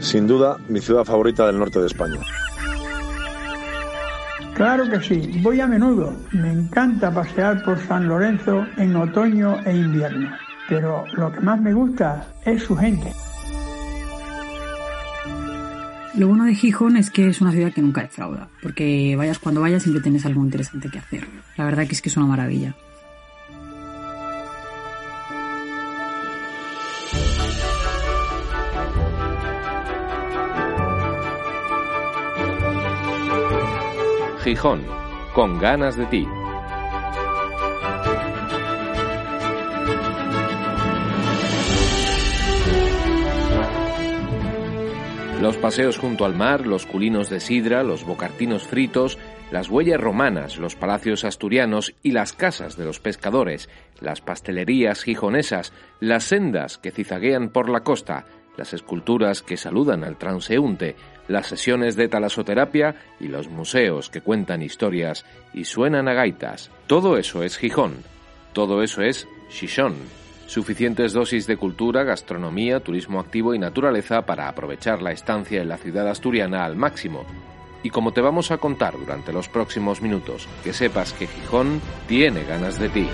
Sin duda, mi ciudad favorita del norte de España. Claro que sí, voy a menudo. Me encanta pasear por San Lorenzo en otoño e invierno. Pero lo que más me gusta es su gente. Lo bueno de Gijón es que es una ciudad que nunca defrauda, porque vayas cuando vayas siempre tienes algo interesante que hacer. La verdad que es una maravilla. Gijón, con ganas de ti. Los paseos junto al mar, los culinos de sidra, los bocartinos fritos, las huellas romanas, los palacios asturianos y las casas de los pescadores, las pastelerías gijonesas, las sendas que zizaguean por la costa, las esculturas que saludan al transeúnte, las sesiones de talasoterapia y los museos que cuentan historias y suenan a gaitas. Todo eso es Gijón. Todo eso es Xixón. Suficientes dosis de cultura, gastronomía, turismo activo y naturaleza para aprovechar la estancia en la ciudad asturiana al máximo. Y como te vamos a contar durante los próximos minutos, que sepas que Gijón tiene ganas de ti.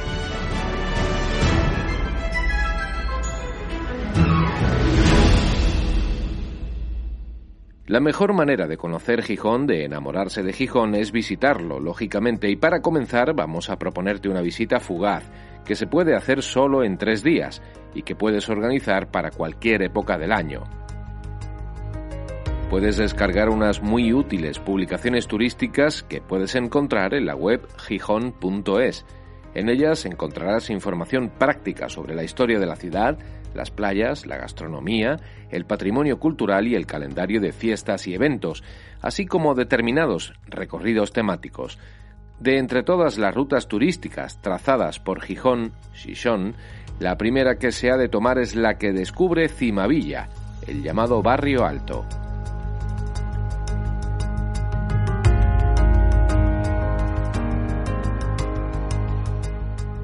La mejor manera de conocer Gijón, de enamorarse de Gijón, es visitarlo, lógicamente, y para comenzar vamos a proponerte una visita fugaz, que se puede hacer solo en 3 días y que puedes organizar para cualquier época del año. Puedes descargar unas muy útiles publicaciones turísticas que puedes encontrar en la web gijón.es. En ellas encontrarás información práctica sobre la historia de la ciudad, las playas, la gastronomía, el patrimonio cultural y el calendario de fiestas y eventos, así como determinados recorridos temáticos. De entre todas las rutas turísticas trazadas por Gijón, Xixón, la primera que se ha de tomar es la que descubre Cimavilla, el llamado Barrio Alto.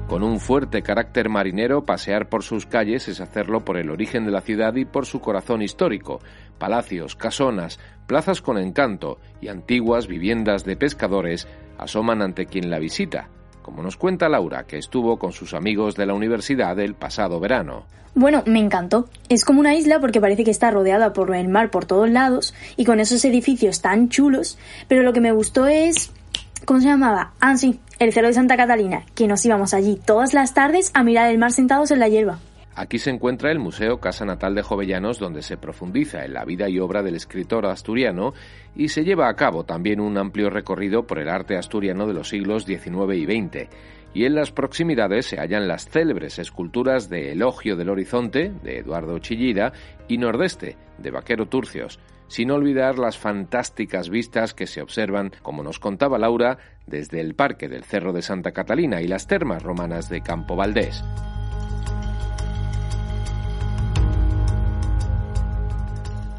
Con un fuerte carácter marinero, pasear por sus calles es hacerlo por el origen de la ciudad y por su corazón histórico. Palacios, casonas, plazas con encanto y antiguas viviendas de pescadores asoman ante quien la visita, como nos cuenta Laura, que estuvo con sus amigos de la universidad el pasado verano. Bueno, me encantó. Es como una isla porque parece que está rodeada por el mar por todos lados y con esos edificios tan chulos, pero lo que me gustó es... ¿Cómo se llamaba? Ah, sí, el Cerro de Santa Catalina, que nos íbamos allí todas las tardes a mirar el mar sentados en la hierba. Aquí se encuentra el Museo Casa Natal de Jovellanos, donde se profundiza en la vida y obra del escritor asturiano y se lleva a cabo también un amplio recorrido por el arte asturiano de los siglos XIX y XX. Y en las proximidades se hallan las célebres esculturas de Elogio del Horizonte, de Eduardo Chillida, y Nordeste, de Vaquero Turcios, sin olvidar las fantásticas vistas que se observan, como nos contaba Laura, desde el parque del Cerro de Santa Catalina y las termas romanas de Campo Valdés.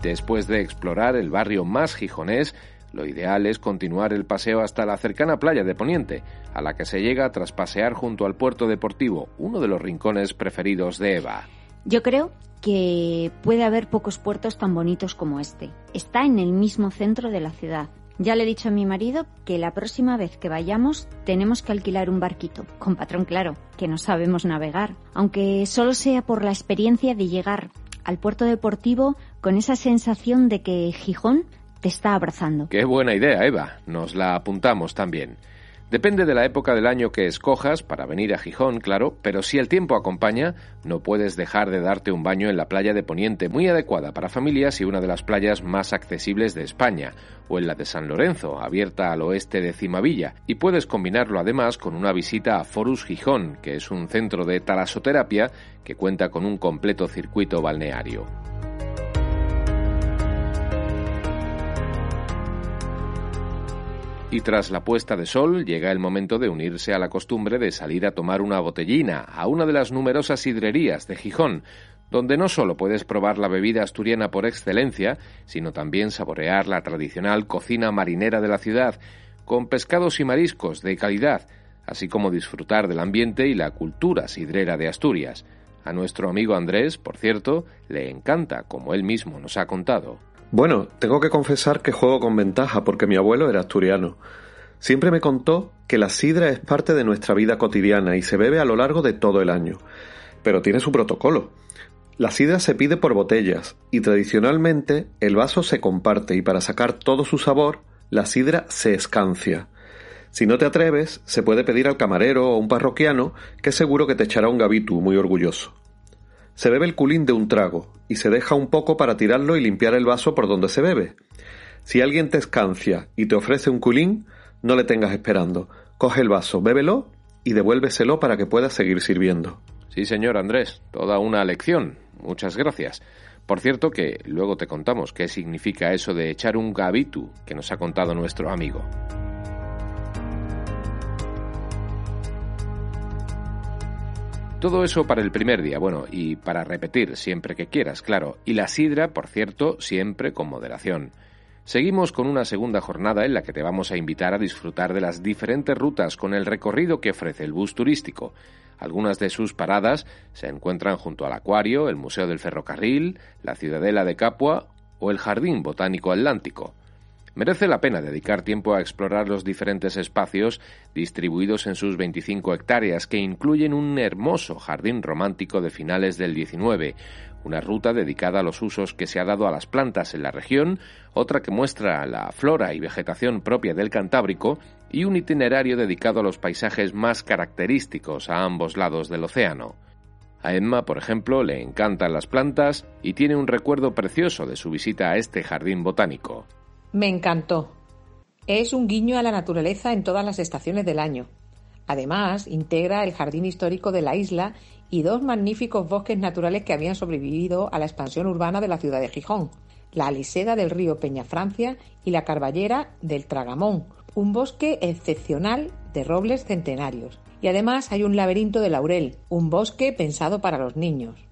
Después de explorar el barrio más gijonés, lo ideal es continuar el paseo hasta la cercana playa de Poniente, a la que se llega tras pasear junto al Puerto Deportivo, uno de los rincones preferidos de Eva. Yo creo que puede haber pocos puertos tan bonitos como este. Está en el mismo centro de la ciudad. Ya le he dicho a mi marido que la próxima vez que vayamos tenemos que alquilar un barquito, con patrón claro, que no sabemos navegar, aunque solo sea por la experiencia de llegar al Puerto Deportivo con esa sensación de que Gijón te está abrazando. ¡Qué buena idea, Eva! Nos la apuntamos también. Depende de la época del año que escojas para venir a Gijón, claro, pero si el tiempo acompaña, no puedes dejar de darte un baño en la playa de Poniente, muy adecuada para familias y una de las playas más accesibles de España, o en la de San Lorenzo, abierta al oeste de Cimavilla, y puedes combinarlo además con una visita a Forus Gijón, que es un centro de talasoterapia que cuenta con un completo circuito balneario. Y tras la puesta de sol llega el momento de unirse a la costumbre de salir a tomar una botellina a una de las numerosas sidrerías de Gijón, donde no solo puedes probar la bebida asturiana por excelencia, sino también saborear la tradicional cocina marinera de la ciudad, con pescados y mariscos de calidad, así como disfrutar del ambiente y la cultura sidrera de Asturias. A nuestro amigo Andrés, por cierto, le encanta, como él mismo nos ha contado. Bueno, tengo que confesar que juego con ventaja porque mi abuelo era asturiano. Siempre me contó que la sidra es parte de nuestra vida cotidiana y se bebe a lo largo de todo el año, pero tiene su protocolo. La sidra se pide por botellas y tradicionalmente el vaso se comparte y para sacar todo su sabor, la sidra se escancia. Si no te atreves, se puede pedir al camarero o un parroquiano que seguro que te echará un gabitu muy orgulloso. Se bebe el culín de un trago y se deja un poco para tirarlo y limpiar el vaso por donde se bebe. Si alguien te escancia y te ofrece un culín, no le tengas esperando. Coge el vaso, bébelo y devuélveselo para que puedas seguir sirviendo. Sí, señor Andrés, toda una lección. Muchas gracias. Por cierto que luego te contamos qué significa eso de echar un gabitu que nos ha contado nuestro amigo. Todo eso para el primer día, bueno, y para repetir siempre que quieras, claro. Y la sidra, por cierto, siempre con moderación. Seguimos con una segunda jornada en la que te vamos a invitar a disfrutar de las diferentes rutas con el recorrido que ofrece el bus turístico. Algunas de sus paradas se encuentran junto al acuario, el Museo del Ferrocarril, la Ciudadela de Capua o el Jardín Botánico Atlántico. Merece la pena dedicar tiempo a explorar los diferentes espacios distribuidos en sus 25 hectáreas que incluyen un hermoso jardín romántico de finales del XIX, una ruta dedicada a los usos que se ha dado a las plantas en la región, otra que muestra la flora y vegetación propia del Cantábrico y un itinerario dedicado a los paisajes más característicos a ambos lados del océano. A Emma, por ejemplo, le encantan las plantas y tiene un recuerdo precioso de su visita a este jardín botánico. Me encantó. Es un guiño a la naturaleza en todas las estaciones del año. Además, integra el jardín histórico de la isla y dos magníficos bosques naturales que habían sobrevivido a la expansión urbana de la ciudad de Gijón, la Aliseda del río Peñafrancia y la Carballera del Tragamón, un bosque excepcional de robles centenarios. Y además hay un laberinto de laurel, un bosque pensado para los niños.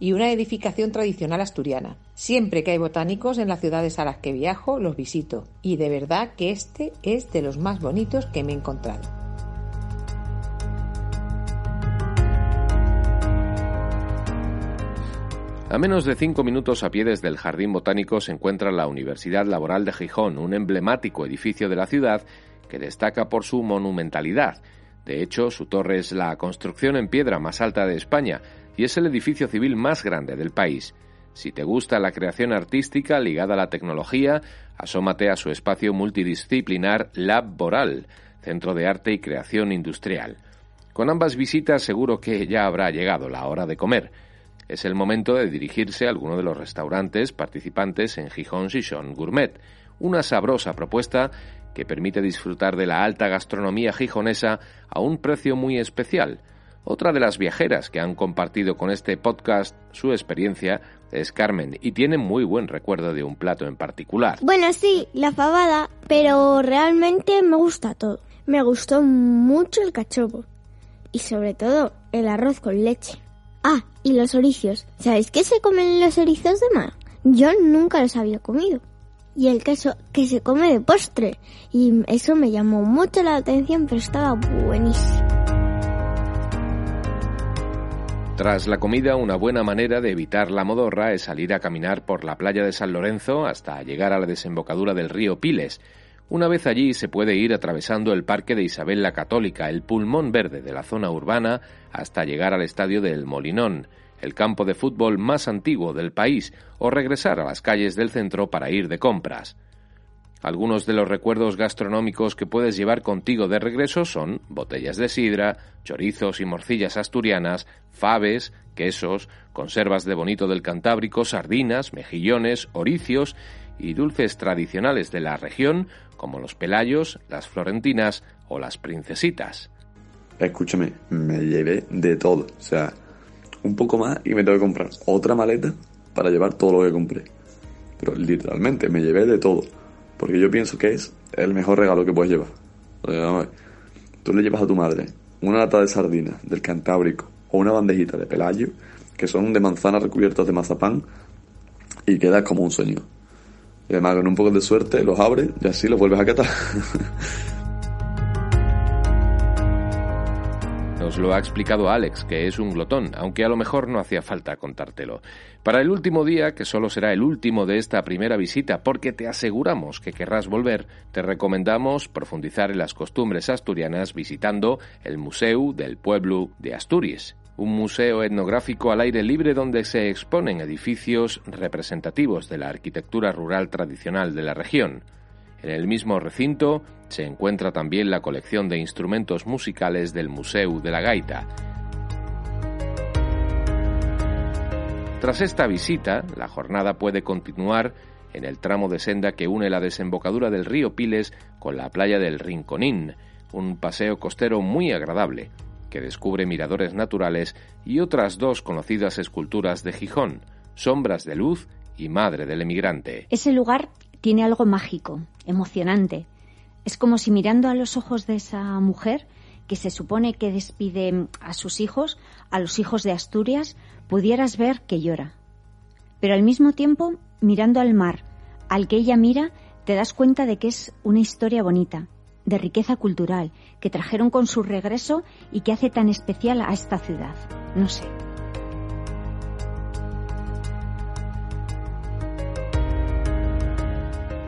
Y una edificación tradicional asturiana. Siempre que hay botánicos en las ciudades a las que viajo, los visito. Y de verdad que este es de los más bonitos que me he encontrado. A menos de 5 minutos a pie desde el Jardín Botánico se encuentra la Universidad Laboral de Gijón, un emblemático edificio de la ciudad que destaca por su monumentalidad. De hecho, su torre es la construcción en piedra más alta de España y es el edificio civil más grande del país. Si te gusta la creación artística ligada a la tecnología, asómate a su espacio multidisciplinar Laboral, Centro de Arte y Creación Industrial. Con ambas visitas seguro que ya habrá llegado la hora de comer. Es el momento de dirigirse a alguno de los restaurantes participantes en Gijón Gourmet, una sabrosa propuesta que permite disfrutar de la alta gastronomía gijonesa a un precio muy especial. Otra de las viajeras que han compartido con este podcast su experiencia es Carmen y tiene muy buen recuerdo de un plato en particular. Bueno, sí, la fabada, pero realmente me gusta todo. Me gustó mucho el cachopo y sobre todo el arroz con leche. Y los erizos. ¿Sabéis qué se comen los erizos de mar? Yo nunca los había comido. Y el queso que se come de postre. Y eso me llamó mucho la atención, pero estaba buenísimo. Tras la comida, una buena manera de evitar la modorra es salir a caminar por la playa de San Lorenzo hasta llegar a la desembocadura del río Piles. Una vez allí se puede ir atravesando el parque de Isabel la Católica, el pulmón verde de la zona urbana, hasta llegar al estadio del Molinón, el campo de fútbol más antiguo del país, o regresar a las calles del centro para ir de compras. Algunos de los recuerdos gastronómicos que puedes llevar contigo de regreso son botellas de sidra, chorizos y morcillas asturianas, faves, quesos, conservas de bonito del Cantábrico, sardinas, mejillones, oricios y dulces tradicionales de la región como los pelayos, las florentinas o las princesitas. Escúchame, me llevé de todo, o sea, un poco más y me tengo que comprar otra maleta para llevar todo lo que compré. Pero literalmente me llevé de todo. Porque yo pienso que es el mejor regalo que puedes llevar. O sea, vamos a ver. Tú le llevas a tu madre una lata de sardinas del Cantábrico o una bandejita de pelayo, que son de manzanas recubiertas de mazapán, y quedas como un sueño. Y además, con un poco de suerte, los abres y así los vuelves a catar. Nos lo ha explicado Alex, que es un glotón, aunque a lo mejor no hacía falta contártelo. Para el último día, que solo será el último de esta primera visita, porque te aseguramos que querrás volver, te recomendamos profundizar en las costumbres asturianas visitando el Museo del Pueblo de Asturias. Un museo etnográfico al aire libre donde se exponen edificios representativos de la arquitectura rural tradicional de la región. En el mismo recinto se encuentra también la colección de instrumentos musicales del Museo de la Gaita. Tras esta visita, la jornada puede continuar en el tramo de senda que une la desembocadura del río Piles con la playa del Rinconín, un paseo costero muy agradable, que descubre miradores naturales y otras dos conocidas esculturas de Gijón, Sombras de Luz y Madre del Emigrante. Ese lugar tiene algo mágico, emocionante. Es como si mirando a los ojos de esa mujer, que se supone que despide a sus hijos, a los hijos de Asturias, pudieras ver que llora. Pero al mismo tiempo, mirando al mar, al que ella mira, te das cuenta de que es una historia bonita, de riqueza cultural, que trajeron con su regreso y que hace tan especial a esta ciudad. No sé.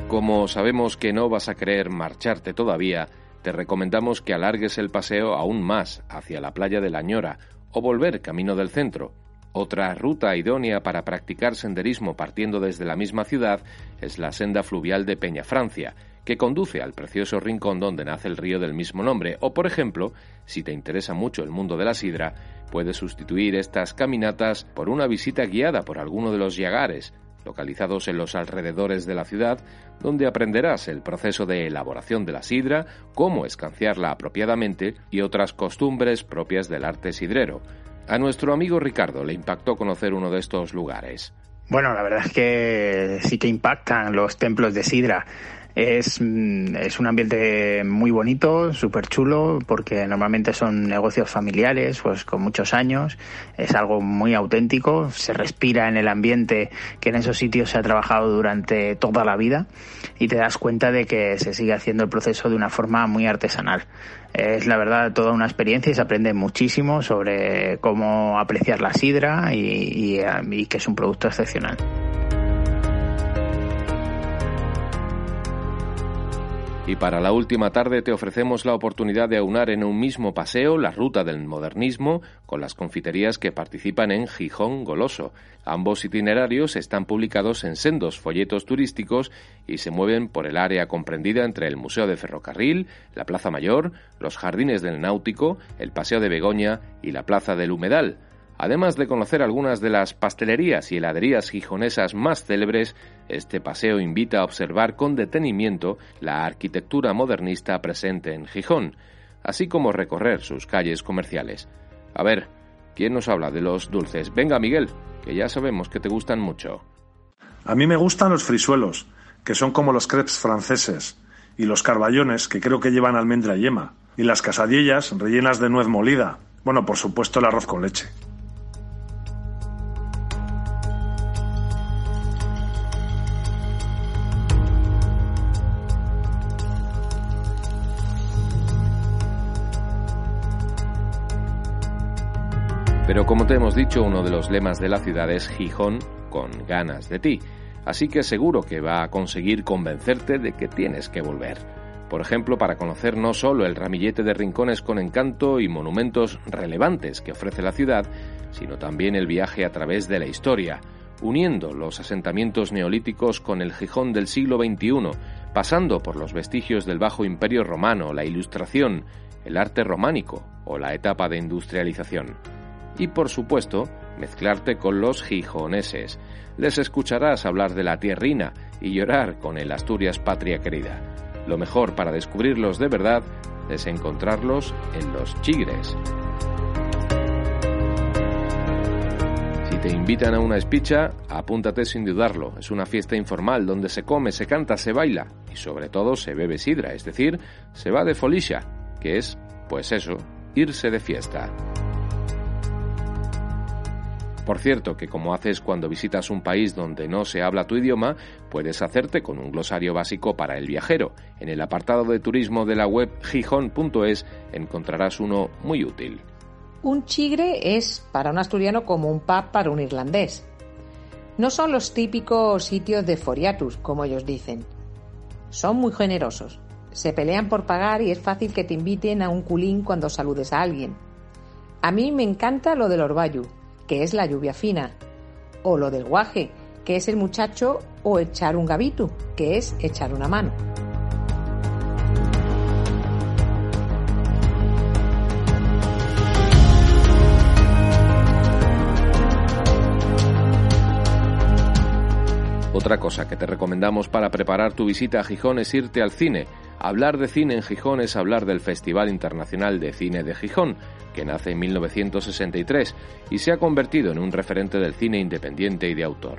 Como sabemos que no vas a querer marcharte todavía, te recomendamos que alargues el paseo aún más hacia la playa de La Ñora o volver camino del centro. Otra ruta idónea para practicar senderismo partiendo desde la misma ciudad es la senda fluvial de Peñafrancia, que conduce al precioso rincón donde nace el río del mismo nombre. O, por ejemplo, si te interesa mucho el mundo de la sidra, puedes sustituir estas caminatas por una visita guiada por alguno de los yagares, localizados en los alrededores de la ciudad, donde aprenderás el proceso de elaboración de la sidra, cómo escanciarla apropiadamente y otras costumbres propias del arte sidrero. A nuestro amigo Ricardo le impactó conocer uno de estos lugares. Bueno, la verdad es que sí que impactan los templos de sidra. Es un ambiente muy bonito, súper chulo, porque normalmente son negocios familiares, pues con muchos años. Es algo muy auténtico, se respira en el ambiente que en esos sitios se ha trabajado durante toda la vida y te das cuenta de que se sigue haciendo el proceso de una forma muy artesanal. Es la verdad toda una experiencia y se aprende muchísimo sobre cómo apreciar la sidra y que es un producto excepcional. Y para la última tarde te ofrecemos la oportunidad de aunar en un mismo paseo la ruta del modernismo con las confiterías que participan en Gijón Goloso. Ambos itinerarios están publicados en sendos folletos turísticos y se mueven por el área comprendida entre el Museo del Ferrocarril, la Plaza Mayor, los Jardines del Náutico, el Paseo de Begoña y la Plaza del Humedal. Además de conocer algunas de las pastelerías y heladerías gijonesas más célebres, este paseo invita a observar con detenimiento la arquitectura modernista presente en Gijón, así como recorrer sus calles comerciales. A ver, ¿quién nos habla de los dulces? Venga, Miguel, que ya sabemos que te gustan mucho. A mí me gustan los frisuelos, que son como los crepes franceses, y los carballones, que creo que llevan almendra y yema, y las quesadillas rellenas de nuez molida. Bueno, por supuesto, el arroz con leche. Pero como te hemos dicho, uno de los lemas de la ciudad es Gijón con ganas de ti. Así que seguro que va a conseguir convencerte de que tienes que volver. Por ejemplo, para conocer no solo el ramillete de rincones con encanto y monumentos relevantes que ofrece la ciudad, sino también el viaje a través de la historia, uniendo los asentamientos neolíticos con el Gijón del siglo XXI, pasando por los vestigios del Bajo Imperio Romano, la Ilustración, el arte románico o la etapa de industrialización. Y por supuesto, mezclarte con los gijoneses. Les escucharás hablar de la tierrina y llorar con el Asturias patria querida. Lo mejor para descubrirlos de verdad es encontrarlos en Los Chigres. Si te invitan a una espicha, apúntate sin dudarlo. Es una fiesta informal donde se come, se canta, se baila y sobre todo se bebe sidra, es decir, se va de folixa, que es, pues eso, irse de fiesta. Por cierto, que como haces cuando visitas un país donde no se habla tu idioma, puedes hacerte con un glosario básico para el viajero. En el apartado de turismo de la web gijón.es encontrarás uno muy útil. Un chigre es para un asturiano como un pub para un irlandés. No son los típicos sitios de foriatus, como ellos dicen. Son muy generosos. Se pelean por pagar y es fácil que te inviten a un culín cuando saludes a alguien. A mí me encanta lo del orballo, que es la lluvia fina, o lo del guaje, que es el muchacho, o echar un gabitu, que es echar una mano. Otra cosa que te recomendamos para preparar tu visita a Gijón es irte al cine. Hablar de cine en Gijón es hablar del Festival Internacional de Cine de Gijón, que nace en 1963 y se ha convertido en un referente del cine independiente y de autor.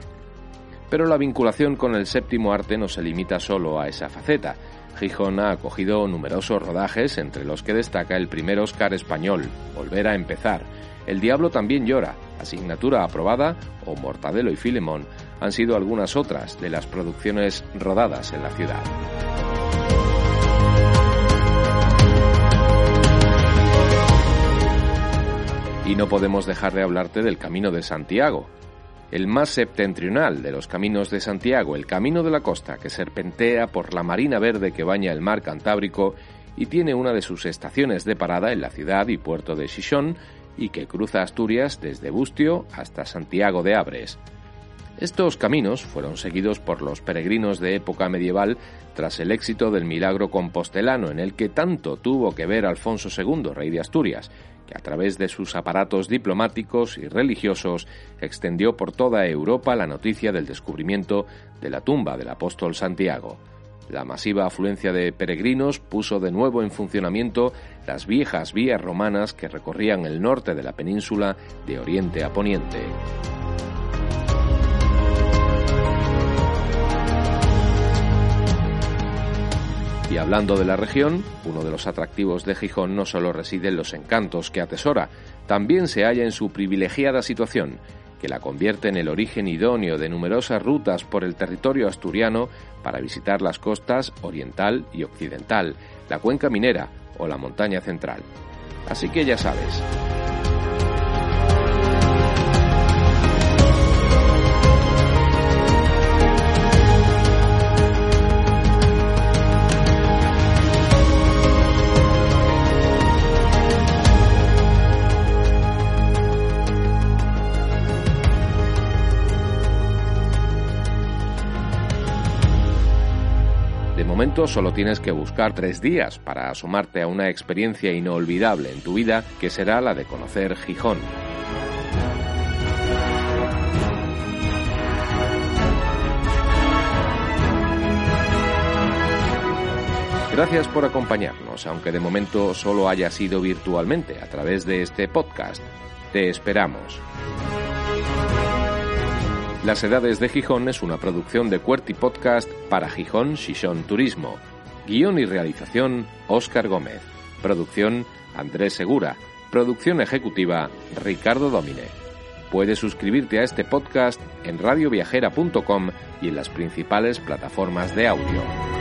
Pero la vinculación con el séptimo arte no se limita solo a esa faceta. Gijón ha acogido numerosos rodajes, entre los que destaca el primer Óscar español, Volver a empezar, El diablo también llora, Asignatura aprobada o Mortadelo y Filemón han sido algunas otras de las producciones rodadas en la ciudad. Y no podemos dejar de hablarte del Camino de Santiago, el más septentrional de los caminos de Santiago, el camino de la costa que serpentea por la marina verde que baña el mar Cantábrico y tiene una de sus estaciones de parada en la ciudad y puerto de Xixón y que cruza Asturias desde Bustio hasta Santiago de Abres. Estos caminos fueron seguidos por los peregrinos de época medieval tras el éxito del milagro compostelano en el que tanto tuvo que ver Alfonso II, rey de Asturias, que a través de sus aparatos diplomáticos y religiosos extendió por toda Europa la noticia del descubrimiento de la tumba del apóstol Santiago. La masiva afluencia de peregrinos puso de nuevo en funcionamiento las viejas vías romanas que recorrían el norte de la península de oriente a poniente. Y hablando de la región, uno de los atractivos de Gijón no solo reside en los encantos que atesora, también se halla en su privilegiada situación, que la convierte en el origen idóneo de numerosas rutas por el territorio asturiano para visitar las costas oriental y occidental, la cuenca minera o la montaña central. Así que ya sabes. De momento solo tienes que buscar 3 días para asomarte a una experiencia inolvidable en tu vida que será la de conocer Gijón. Gracias por acompañarnos, aunque de momento solo haya sido virtualmente a través de este podcast. Te esperamos. Las Edades de Gijón es una producción de Cuerty Podcast para Gijón Xixón Turismo. Guión y realización, Óscar Gómez. Producción, Andrés Segura. Producción ejecutiva, Ricardo Domine. Puedes suscribirte a este podcast en radioviajera.com y en las principales plataformas de audio.